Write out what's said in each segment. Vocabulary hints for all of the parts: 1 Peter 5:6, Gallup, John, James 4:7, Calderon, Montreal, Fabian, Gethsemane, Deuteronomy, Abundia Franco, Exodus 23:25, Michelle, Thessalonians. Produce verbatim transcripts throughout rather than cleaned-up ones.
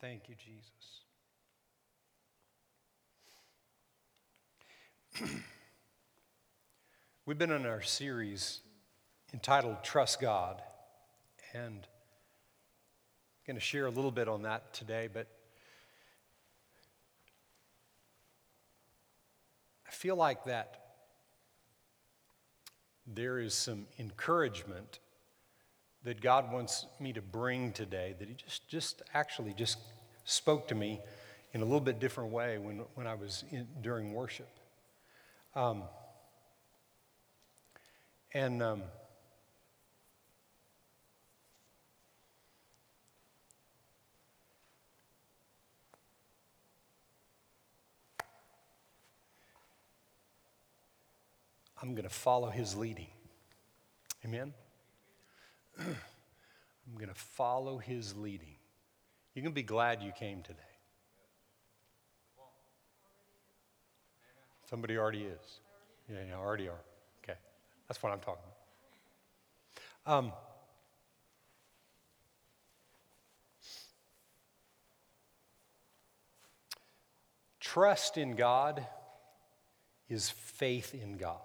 Thank you, Jesus. We've been in our series entitled Trust God, and I'm going to share a little bit on that today, but I feel like that there is some encouragement that God wants me to bring today, that he just, just actually just spoke to me in a little bit different way when, when I was in, during worship. Um, and um, I'm going to follow his leading. Amen? I'm going to follow his leading. You can be glad you came today. Somebody already is. Yeah, you already are. Okay. That's what I'm talking about. Um, trust in God is faith in God.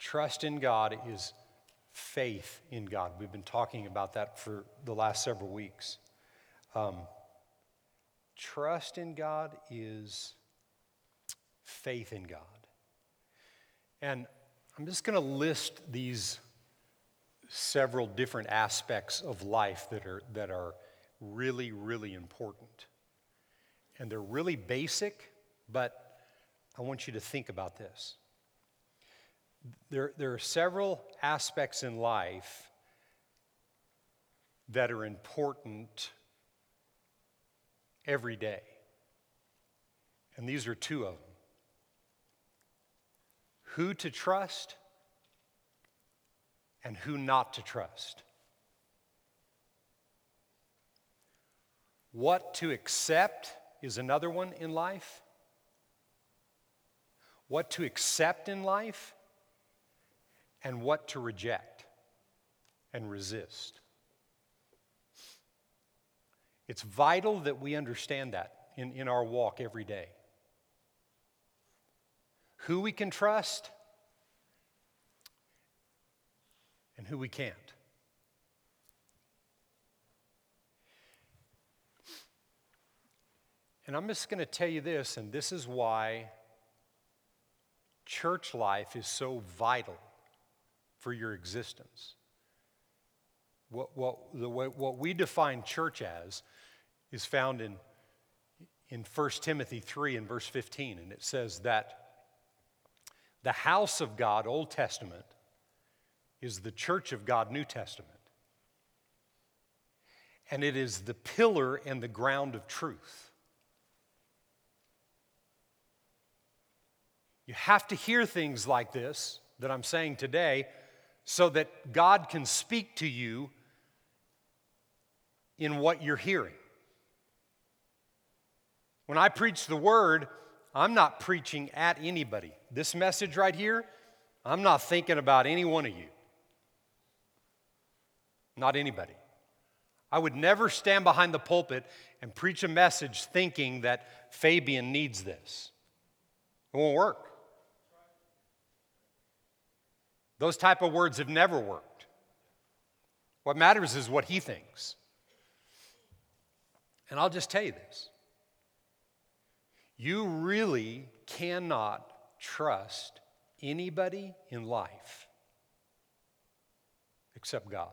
Trust in God is faith in God. We've been talking about that for the last several weeks. Um, trust in God is faith in God. And I'm just going to list these several different aspects of life that are that are really, really important. And they're really basic, but I want you to think about this. There, there are several aspects in life that are important every day. And these are two of them. Who to trust and who not to trust. What to accept is another one in life. What to accept in life and what to reject and resist. It's vital that we understand that in, in our walk every day. Who we can trust and who we can't. And I'm just going to tell you this, and this is why church life is so vital for your existence. What, what, the way, what we define church as is found in, in First Timothy three and verse fifteen, and it says that the house of God, Old Testament, is the church of God, New Testament, and it is the pillar and the ground of truth. You have to hear things like this that I'm saying today, so that God can speak to you in what you're hearing. When I preach the word, I'm not preaching at anybody. This message right here, I'm not thinking about any one of you. Not anybody. I would never stand behind the pulpit and preach a message thinking that Fabian needs this. It won't work. Those type of words have never worked. What matters is what he thinks. And I'll just tell you this. You really cannot trust anybody in life except God.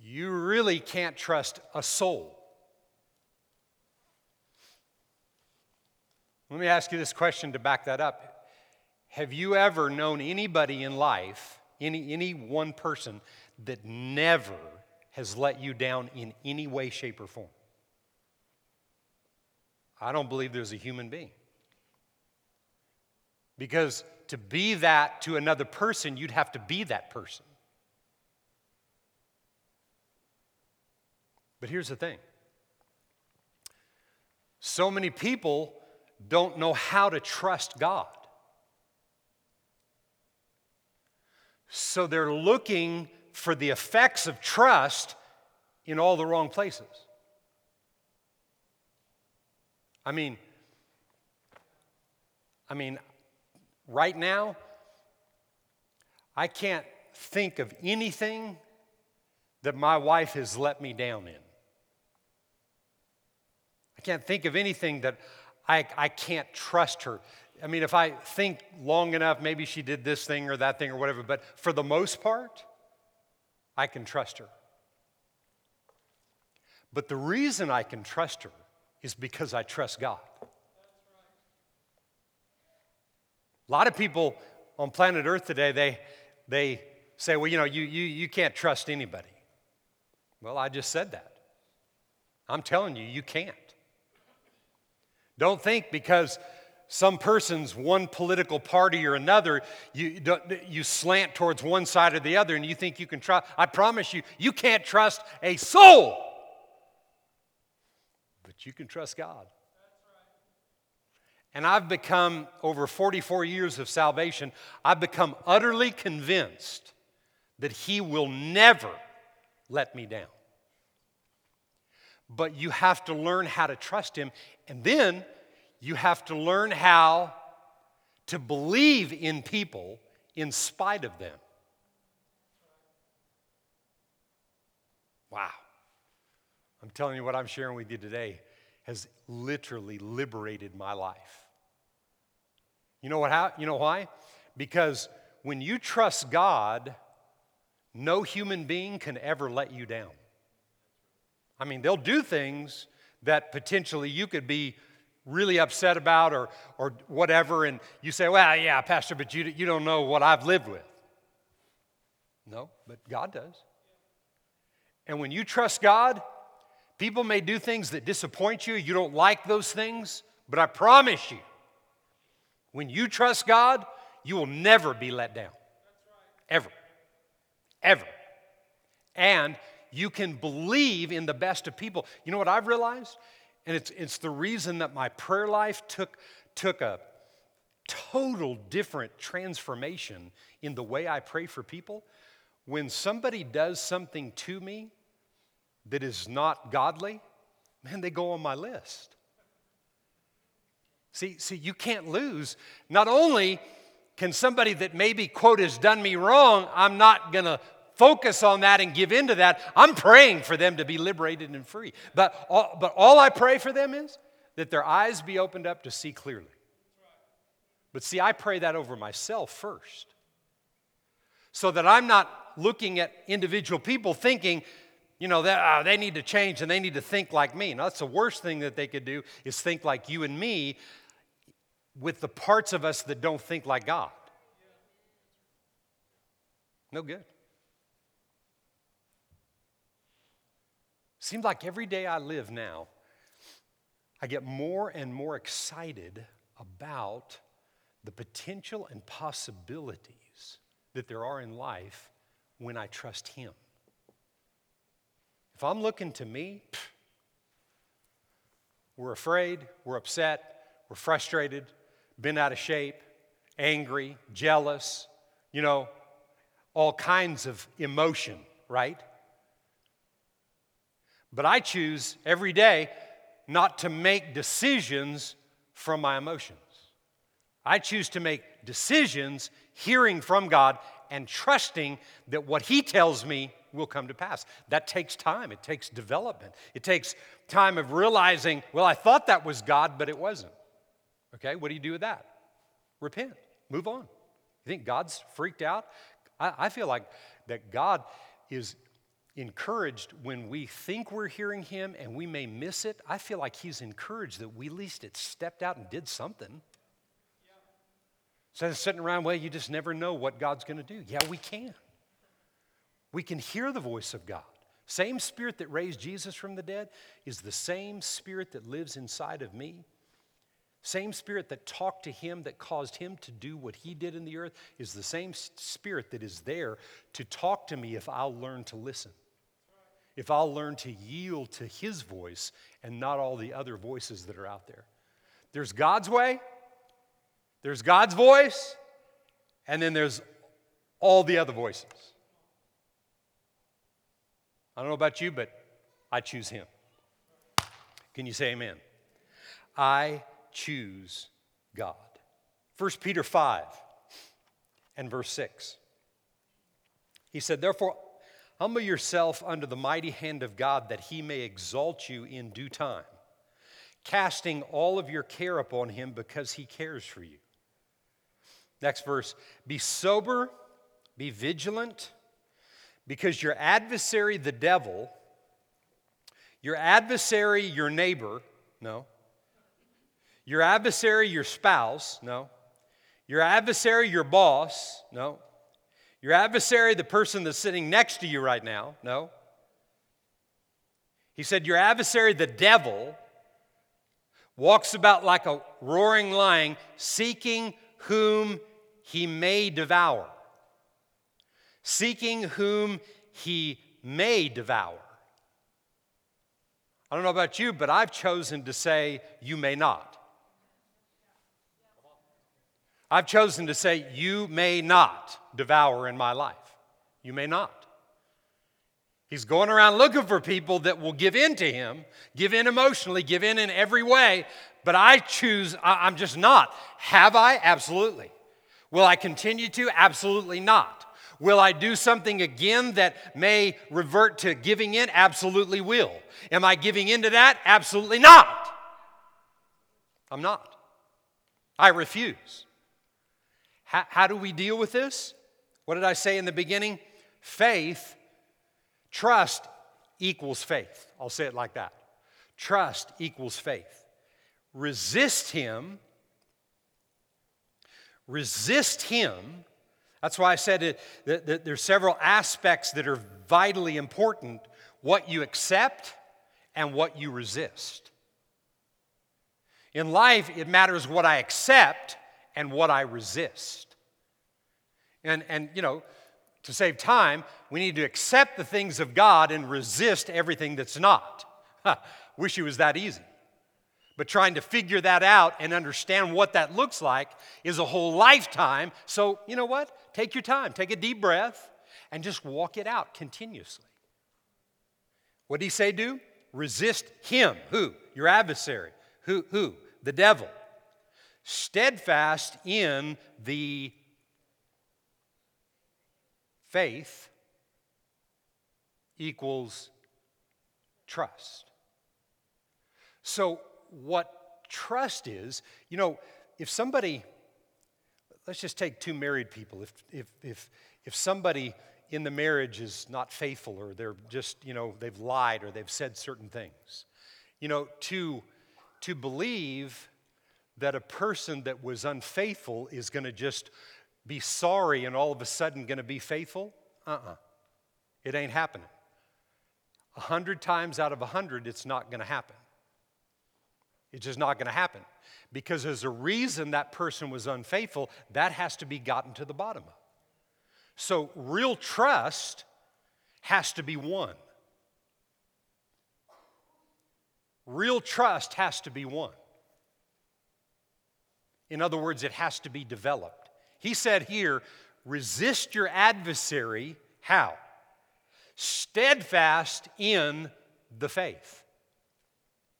You really can't trust a soul. Let me ask you this question to back that up. Have you ever known anybody in life, any, any one person, that never has let you down in any way, shape, or form? I don't believe there's a human being. Because to be that to another person, you'd have to be that person. But here's the thing. So many people don't know how to trust God. So they're looking for the effects of trust in all the wrong places. I mean, I mean, right now, I can't think of anything that my wife has let me down in. I can't think of anything that I, I can't trust her. I mean, if I think long enough, maybe she did this thing or that thing or whatever, but for the most part, I can trust her. But the reason I can trust her is because I trust God. A lot of people on planet Earth today, they they say, well, you know, you you you can't trust anybody. Well, I just said that. I'm telling you, you can't. Don't think because some person's one political party or another, you you slant towards one side or the other, and you think you can trust. I promise you, you can't trust a soul. But you can trust God. And I've become, over forty-four years of salvation, I've become utterly convinced that He will never let me down. But you have to learn how to trust Him, and then you have to learn how to believe in people in spite of them. Wow. I'm telling you, what I'm sharing with you today has literally liberated my life. You know what? How, you know why? Because when you trust God, no human being can ever let you down. I mean, they'll do things that potentially you could be really upset about or, or whatever, and you say, well, yeah, Pastor, but you, you don't know what I've lived with. No, but God does. And when you trust God, people may do things that disappoint you. You don't like those things, but I promise you, when you trust God, you will never be let down. Ever. Ever. And you can believe in the best of people. You know what I've realized? And it's it's the reason that my prayer life took, took a total different transformation in the way I pray for people. When somebody does something to me that is not godly, man, they go on my list. See, see, you can't lose. Not only can somebody that maybe, quote, has done me wrong, I'm not going to focus on that and give in to that. I'm praying for them to be liberated and free. But all, but all I pray for them is that their eyes be opened up to see clearly. But see, I pray that over myself first, so that I'm not looking at individual people thinking, you know, that, uh, they need to change and they need to think like me. Now, that's the worst thing that they could do is think like you and me with the parts of us that don't think like God. No good. Seems like every day I live now, I get more and more excited about the potential and possibilities that there are in life when I trust Him. If I'm looking to me, pff, we're afraid, we're upset, we're frustrated, been out of shape, angry, jealous, you know, all kinds of emotion, right? But I choose every day not to make decisions from my emotions. I choose to make decisions hearing from God and trusting that what He tells me will come to pass. That takes time. It takes development. It takes time of realizing, well, I thought that was God, but it wasn't. Okay, what do you do with that? Repent. Move on. You think God's freaked out? I, I feel like that God is encouraged when we think we're hearing Him and we may miss it. I feel like He's encouraged that we at least it stepped out and did something. Instead of sitting around, well, you just never know what God's going to do. Yeah, we can. We can hear the voice of God. Same Spirit that raised Jesus from the dead is the same Spirit that lives inside of me. Same Spirit that talked to Him, that caused Him to do what He did in the earth, is the same Spirit that is there to talk to me if I'll learn to listen. If I'll learn to yield to His voice and not all the other voices that are out there. There's God's way. There's God's voice, and then there's all the other voices. I don't know about you, but I choose him. Can you say amen? I choose God. First Peter five and verse six. He said, therefore, humble yourself under the mighty hand of God that he may exalt you in due time, casting all of your care upon him because he cares for you. Next verse, be sober, be vigilant, because your adversary, the devil, your adversary, your neighbor, no. Your adversary, your spouse, no. Your adversary, your boss, no. Your adversary, the person that's sitting next to you right now, no. He said, your adversary, the devil, walks about like a roaring lion, seeking whom he may devour. Seeking whom he may devour. I don't know about you, but I've chosen to say, you may not. I've chosen to say, you may not devour in my life. You may not. He's going around looking for people that will give in to him, give in emotionally, give in in every way, but I choose, I'm just not. Have I? Absolutely. Will I continue to? Absolutely not. Will I do something again that may revert to giving in? Absolutely will. Am I giving in to that? Absolutely not. I'm not. I refuse. How, how do we deal with this? What did I say in the beginning? Faith, trust equals faith. I'll say it like that. Trust equals faith. Resist him. Resist him. That's why I said it, that, that there's several aspects that are vitally important, what you accept and what you resist. In life, it matters what I accept and what I resist. And, and you know, to save time, we need to accept the things of God and resist everything that's not. Huh, wish it was that easy. But trying to figure that out and understand what that looks like is a whole lifetime. So, you know what? Take your time. Take a deep breath and just walk it out continuously. What did he say do? Resist him. Who? Your adversary. Who? Who? The devil. Steadfast in the faith equals trust. So, what trust is, you know, if somebody, let's just take two married people. If if if if somebody in the marriage is not faithful, or they're just, you know, they've lied or they've said certain things, you know, to to believe that a person that was unfaithful is going to just be sorry and all of a sudden going to be faithful, uh-uh, it ain't happening. A hundred times out of a hundred, it's not going to happen. It's just not going to happen, because there's a reason that person was unfaithful. That has to be gotten to the bottom of. So real trust has to be won. Real trust has to be won. In other words, it has to be developed. He said here, resist your adversary, how? Steadfast in the faith.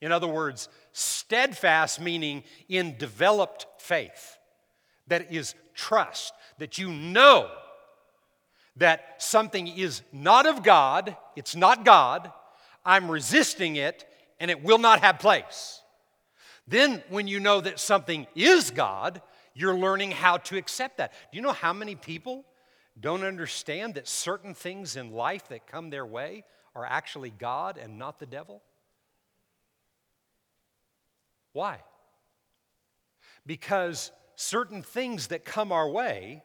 In other words, steadfast meaning in developed faith. That is trust, that you know that something is not of God, it's not God, I'm resisting it, and it will not have place. Then when you know that something is God, you're learning how to accept that. Do you know how many people don't understand that certain things in life that come their way are actually God and not the devil? Why? Because certain things that come our way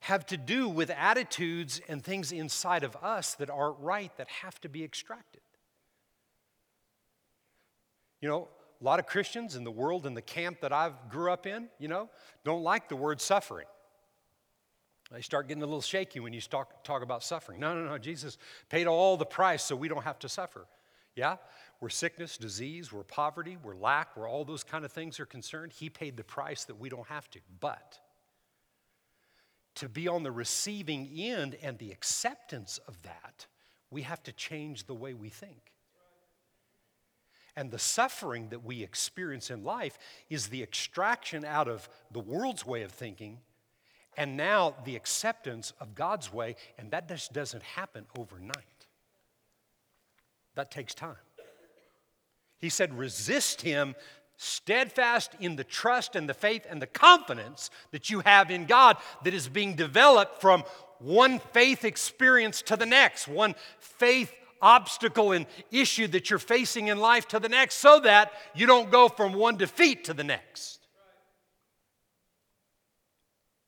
have to do with attitudes and things inside of us that aren't right, that have to be extracted. You know, a lot of Christians in the world, in the camp that I grew up in, you know, don't like the word suffering. They start getting a little shaky when you talk, talk about suffering. No, no, no, Jesus paid all the price so we don't have to suffer. Yeah, where sickness, disease, where poverty, where lack, where all those kind of things are concerned, he paid the price that we don't have to. But to be on the receiving end and the acceptance of that, we have to change the way we think. And the suffering that we experience in life is the extraction out of the world's way of thinking and now the acceptance of God's way, and that just doesn't happen overnight. That takes time. He said, resist him steadfast in the trust and the faith and the confidence that you have in God that is being developed from one faith experience to the next, one faith obstacle and issue that you're facing in life to the next, so that you don't go from one defeat to the next.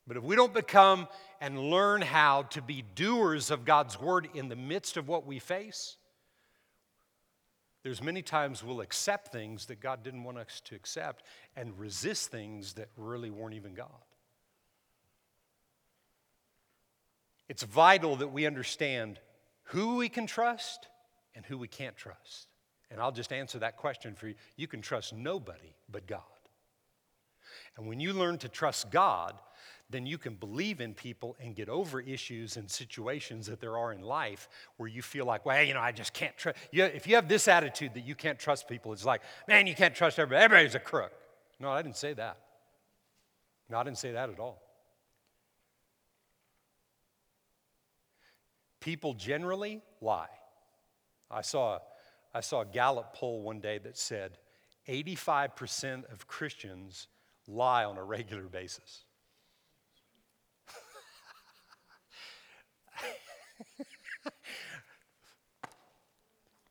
But if we don't become and learn how to be doers of God's word in the midst of what we face, there's many times we'll accept things that God didn't want us to accept and resist things that really weren't even God. It's vital that we understand who we can trust and who we can't trust. And I'll just answer that question for you. You can trust nobody but God. And when you learn to trust God, then you can believe in people and get over issues and situations that there are in life where you feel like, well, you know, I just can't trust. If you have this attitude that you can't trust people, it's like, man, you can't trust everybody. Everybody's a crook. No, I didn't say that. No, I didn't say that at all. People generally lie. I saw, I saw a Gallup poll one day that said eighty-five percent of Christians lie on a regular basis.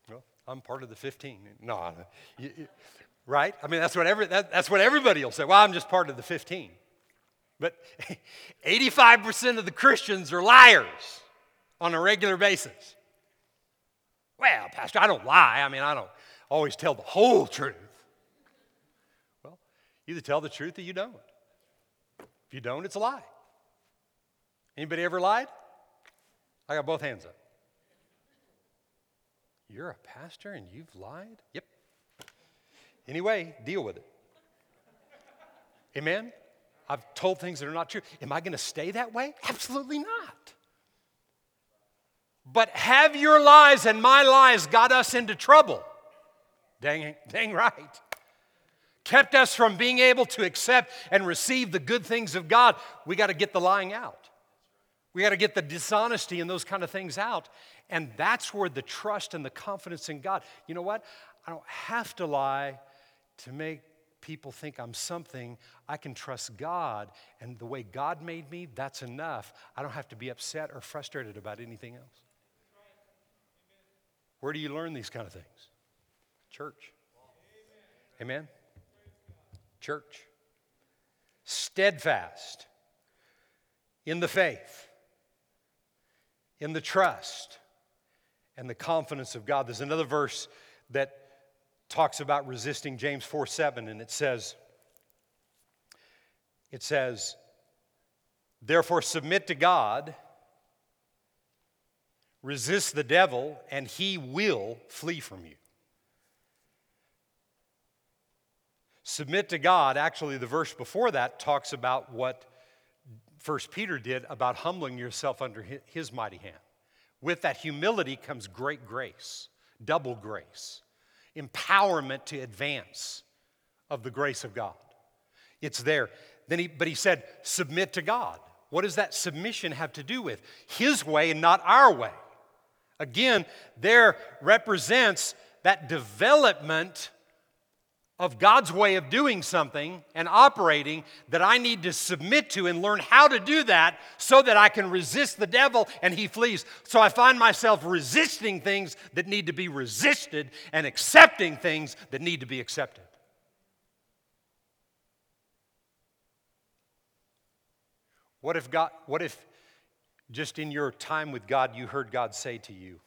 Well, I'm part of the fifteen. No, you, you, right? I mean, that's what every, that, that's what everybody will say. Well, I'm just part of the fifteen. But eighty-five percent of the Christians are liars on a regular basis. Well, Pastor, I don't lie. I mean, I don't always tell the whole truth. Well, you either tell the truth or you don't. If you don't, it's a lie. Anybody ever lied? I got both hands up. You're a pastor and you've lied? Yep. Anyway, deal with it. Amen? I've told things that are not true. Am I going to stay that way? Absolutely not. But have your lies and my lies got us into trouble? Dang, dang right. Kept us from being able to accept and receive the good things of God. We got to get the lying out. We got to get the dishonesty and those kind of things out. And that's where the trust and the confidence in God. You know what? I don't have to lie to make people think I'm something. I can trust God. And the way God made me, that's enough. I don't have to be upset or frustrated about anything else. Where do you learn these kind of things? Church. Amen? Church. Steadfast in the faith, in the trust, and the confidence of God. There's another verse that talks about resisting, James four seven, and it says, it says, therefore submit to God, resist the devil, and he will flee from you. Submit to God. Actually, the verse before that talks about what First Peter did about humbling yourself under his mighty hand. With that humility comes great grace, double grace, empowerment to advance of the grace of God. It's there. Then he, but he said, submit to God. What does that submission have to do with? His way and not our way. Again, there represents that development of God's way of doing something and operating that I need to submit to and learn how to do that so that I can resist the devil and he flees. So I find myself resisting things that need to be resisted and accepting things that need to be accepted. What if God, what if just in your time with God, you heard God say to you,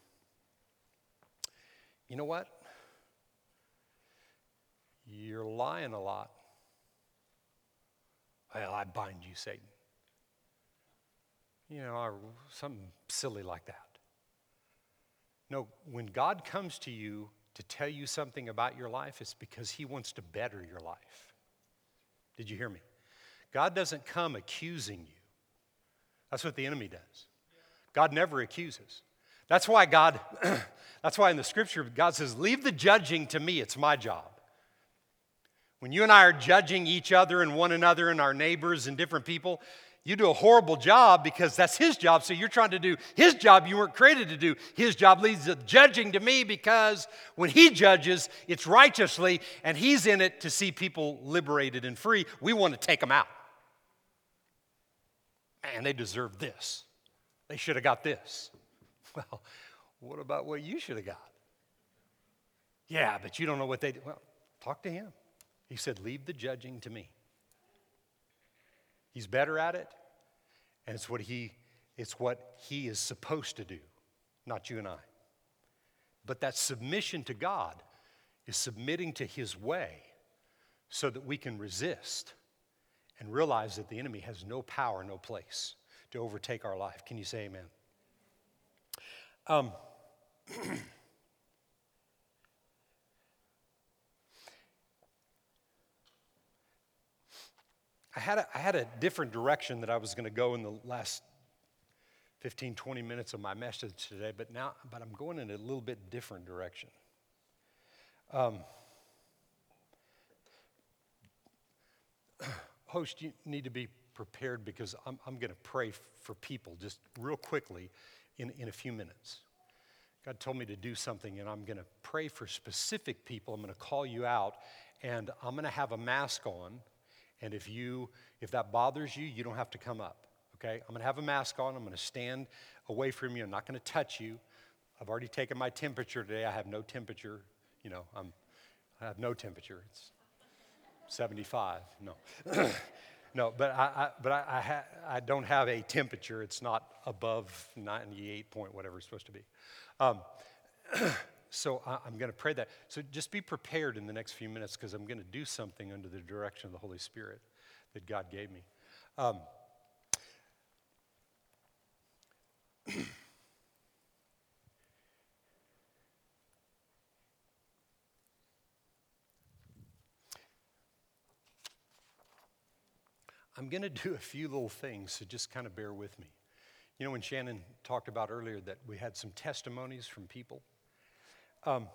you know what? You're lying a lot. Well, I bind you, Satan. You know, or something silly like that. No, when God comes to you to tell you something about your life, it's because he wants to better your life. Did you hear me? God doesn't come accusing you That's what the enemy does. God never accuses. That's why God, that's why in the scripture, God says, leave the judging to me. It's my job. When you and I are judging each other and one another and our neighbors and different people, you do a horrible job because that's his job. So you're trying to do his job you weren't created to do. His job leads to judging to me because when he judges, it's righteously, and he's in it to see people liberated and free. We want to take them out. Man, they deserve this. They should have got this. Well, what about what you should have got? Yeah, but you don't know what they did. Well, talk to him. He said, leave the judging to me. He's better at it, and it's what he, it's what he is supposed to do, not you and I. But that submission to God is submitting to his way so that we can resist and realize that the enemy has no power, no place to overtake our life. Can you say amen? Um, I had a, I had a different direction that I was going to go in the last fifteen, twenty minutes of my message today, but now, but I'm going in a little bit different direction. Um, host, you need to be prepared because I'm, I'm going to pray for people just real quickly in, in a few minutes. God told me to do something, and I'm going to pray for specific people. I'm going to call you out, and I'm going to have a mask on. And if you, if that bothers you, you don't have to come up, okay? I'm going to have a mask on. I'm going to stand away from you. I'm not going to touch you. I've already taken my temperature today. I have no temperature. You know, I'm, I have no temperature. It's seventy-five. No, no. But I, I but I, I, ha, I don't have a temperature. It's not above ninety-eight point whatever it's supposed to be. Um, So I'm going to pray that. So just be prepared in the next few minutes because I'm going to do something under the direction of the Holy Spirit that God gave me. Um, I'm going to do a few little things, so just kind of bear with me. You know, when Shannon talked about earlier that we had some testimonies from people, Um,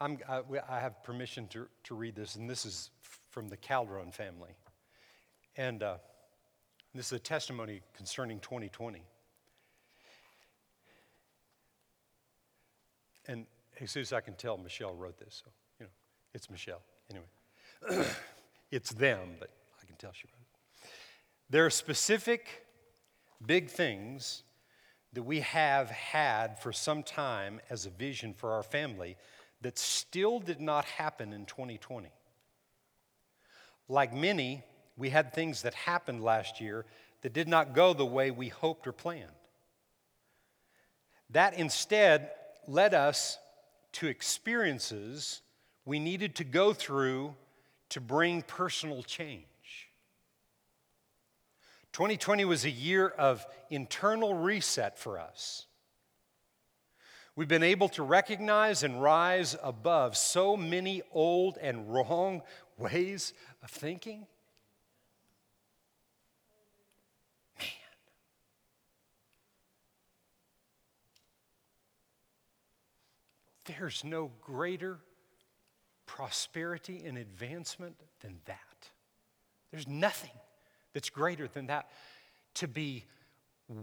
I'm, I, I have permission to, to read this, and this is from the Calderon family. And uh, this is a testimony concerning twenty twenty. And as soon as I can tell, Michelle wrote this. So, you know, it's Michelle. Anyway, it's them, but I can tell she wrote it. There are specific big things that we have had for some time as a vision for our family that still did not happen in twenty twenty. Like many, we had things that happened last year that did not go the way we hoped or planned. That instead led us to experiences we needed to go through to bring personal change. twenty twenty was a year of internal reset for us. We've been able to recognize and rise above so many old and wrong ways of thinking. Man. There's no greater prosperity and advancement than that. There's nothing that's greater than that, to be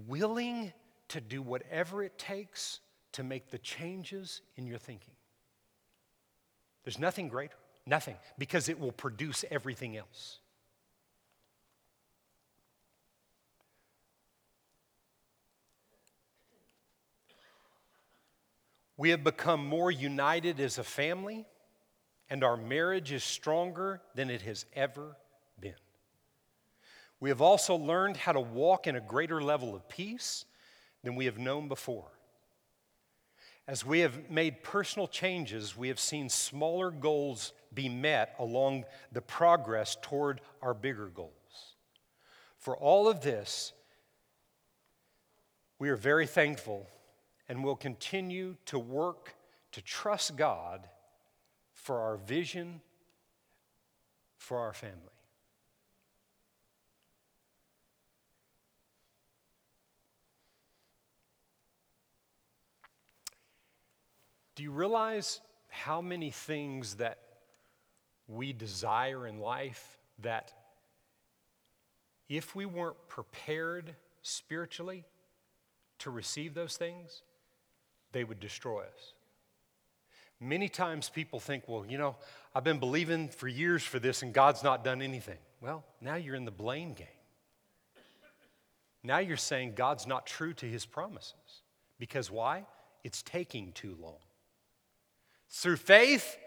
willing to do whatever it takes to make the changes in your thinking. There's nothing greater, nothing, because it will produce everything else. We have become more united as a family, and our marriage is stronger than it has ever been. We have also learned how to walk in a greater level of peace than we have known before. As we have made personal changes, we have seen smaller goals be met along the progress toward our bigger goals. For all of this, we are very thankful and will continue to work to trust God for our vision, for our family. Do you realize how many things that we desire in life that if we weren't prepared spiritually to receive those things, they would destroy us? Many times people think, well, you know, I've been believing for years for this and God's not done anything. Well, now you're in the blame game. Now you're saying God's not true to his promises. Because why? It's taking too long. Through faith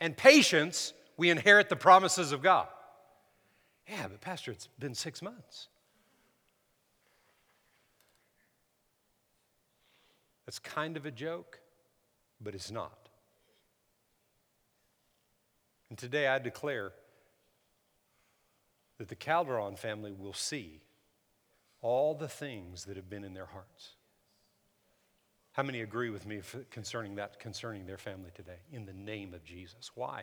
and patience, we inherit the promises of God. Yeah, but Pastor, it's been six months. That's kind of a joke, but it's not. And today I declare that the Calderon family will see all the things that have been in their hearts. How many agree with me concerning that, concerning their family today? In the name of Jesus. Why?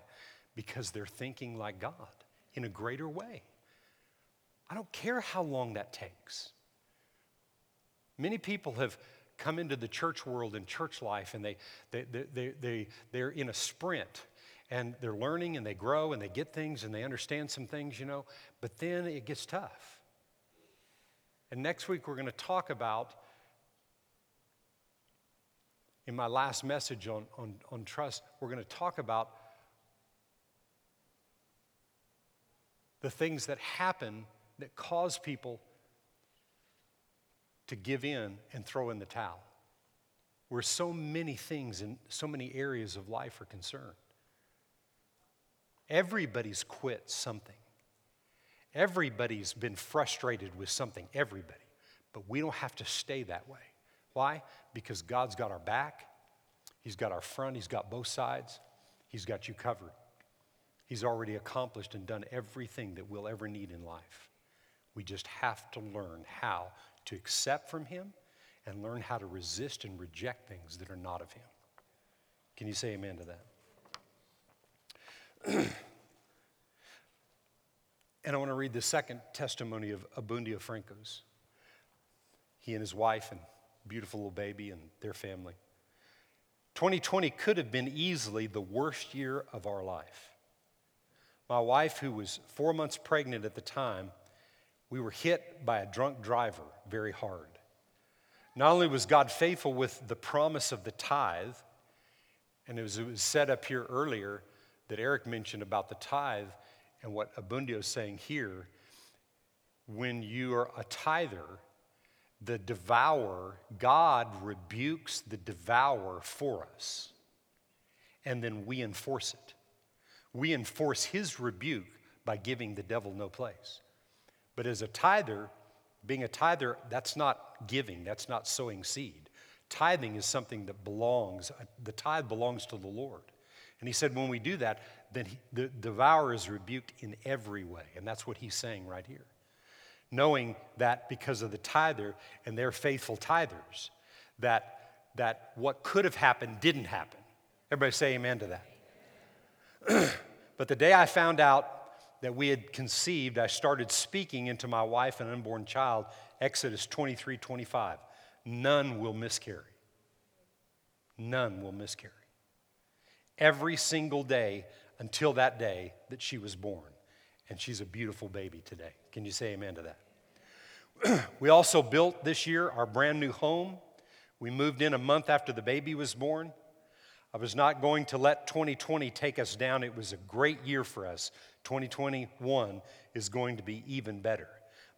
Because they're thinking like God in a greater way. I don't care how long that takes. Many people have come into the church world and church life, and they, they, they, they, they, they're in a sprint. And they're learning, and they grow, and they get things, and they understand some things, you know. But then it gets tough. And next week we're going to talk about, in my last message on, on, on trust, we're going to talk about the things that happen that cause people to give in and throw in the towel, where so many things in so many areas of life are concerned. Everybody's quit something. Everybody's been frustrated with something, everybody. But we don't have to stay that way. Why? Because God's got our back. He's got our front. He's got both sides. He's got you covered. He's already accomplished and done everything that we'll ever need in life. We just have to learn how to accept from him and learn how to resist and reject things that are not of him. Can you say amen to that? And I want to read the second testimony of Abundia Franco's. He and his wife and beautiful little baby and their family. twenty twenty could have been easily the worst year of our life. My wife, who was four months pregnant at the time, we were hit by a drunk driver very hard. Not only was God faithful with the promise of the tithe, and as it was set up here earlier, that Eric mentioned about the tithe and what Abundio is saying here, when you are a tither, the devourer, God rebukes the devourer for us, and then we enforce it. We enforce his rebuke by giving the devil no place. But as a tither, being a tither, that's not giving, that's not sowing seed. Tithing is something that belongs, the tithe belongs to the Lord. And he said, when we do that, then he, the devourer is rebuked in every way. And that's what he's saying right here. Knowing that because of the tither and their faithful tithers, that, that what could have happened didn't happen. Everybody say amen to that. But the day I found out that we had conceived, I started speaking into my wife and unborn child, Exodus twenty-three twenty-five. None will miscarry. None will miscarry. Every single day until that day that she was born. And she's a beautiful baby today. Can you say amen to that? We also built this year our brand new home. We moved in a month after the baby was born. I was not going to let twenty twenty take us down. It was a great year for us. twenty twenty-one is going to be even better.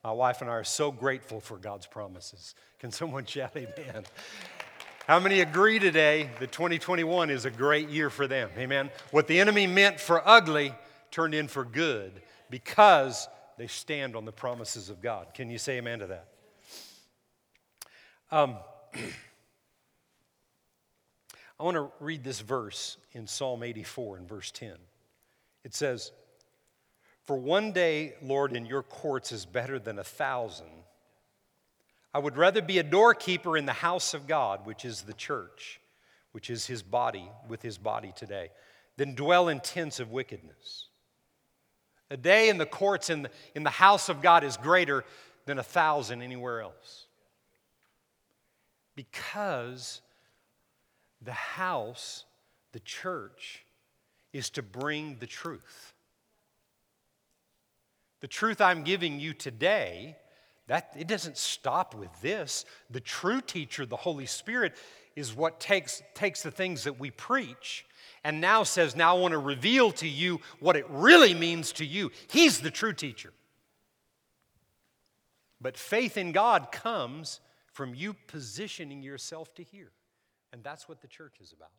My wife and I are so grateful for God's promises. Can someone shout amen? How many agree today that twenty twenty-one is a great year for them? Amen. What the enemy meant for ugly turned in for good because they stand on the promises of God. Can you say amen to that? Um, I want to read this verse in Psalm eighty-four and verse ten. It says, "For one day, Lord, in your courts is better than a thousand. I would rather be a doorkeeper in the house of God, which is the church, which is his body, with his body today, than dwell in tents of wickedness. A day in the courts in the, in the house of God is greater than a thousand anywhere else." Because the house the church is to bring the truth. The truth I'm giving you today, that it doesn't stop with this. The true teacher, the Holy Spirit, is what takes, takes the things that we preach and now says, now I want to reveal to you what it really means to you. He's the true teacher. But faith in God comes from you positioning yourself to hear. And that's what the church is about.